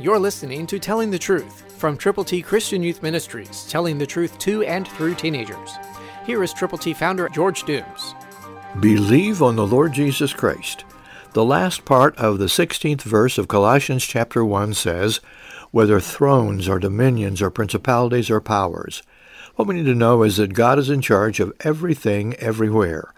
You're listening to Telling the Truth from Triple T Christian Youth Ministries, telling the truth to and through teenagers. Here is Triple T founder George Dooms. Believe on the Lord Jesus Christ. The last part of the 16th verse of Colossians chapter 1 says, whether thrones or dominions or principalities or powers. What we need to know is that God is in charge of everything, everywhere,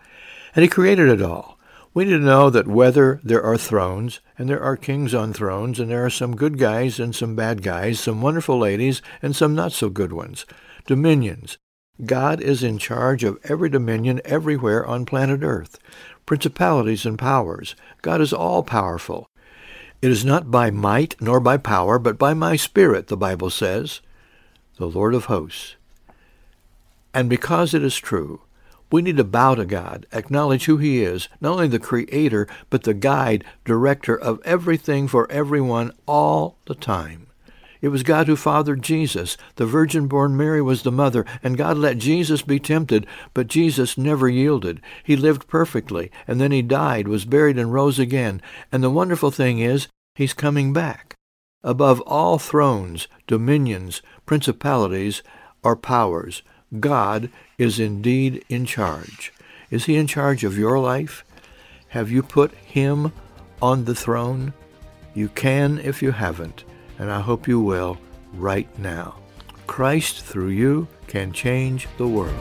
and He created it all. We need to know that whether there are thrones, and there are kings on thrones, and there are some good guys and some bad guys, some wonderful ladies and some not so good ones. Dominions. God is in charge of every dominion everywhere on planet Earth. Principalities and powers. God is all-powerful. It is not by might nor by power, but by my Spirit, the Bible says, the Lord of hosts. And because it is true, we need to bow to God, acknowledge who He is, not only the Creator, but the guide, director of everything for everyone all the time. It was God who fathered Jesus. The virgin-born Mary was the mother, and God let Jesus be tempted, but Jesus never yielded. He lived perfectly, and then He died, was buried, and rose again. And the wonderful thing is, He's coming back. Above all thrones, dominions, principalities, or powers, God is indeed in charge. Is He in charge of your life? Have you put Him on the throne? You can if you haven't, and I hope you will right now. Christ through you can change the world.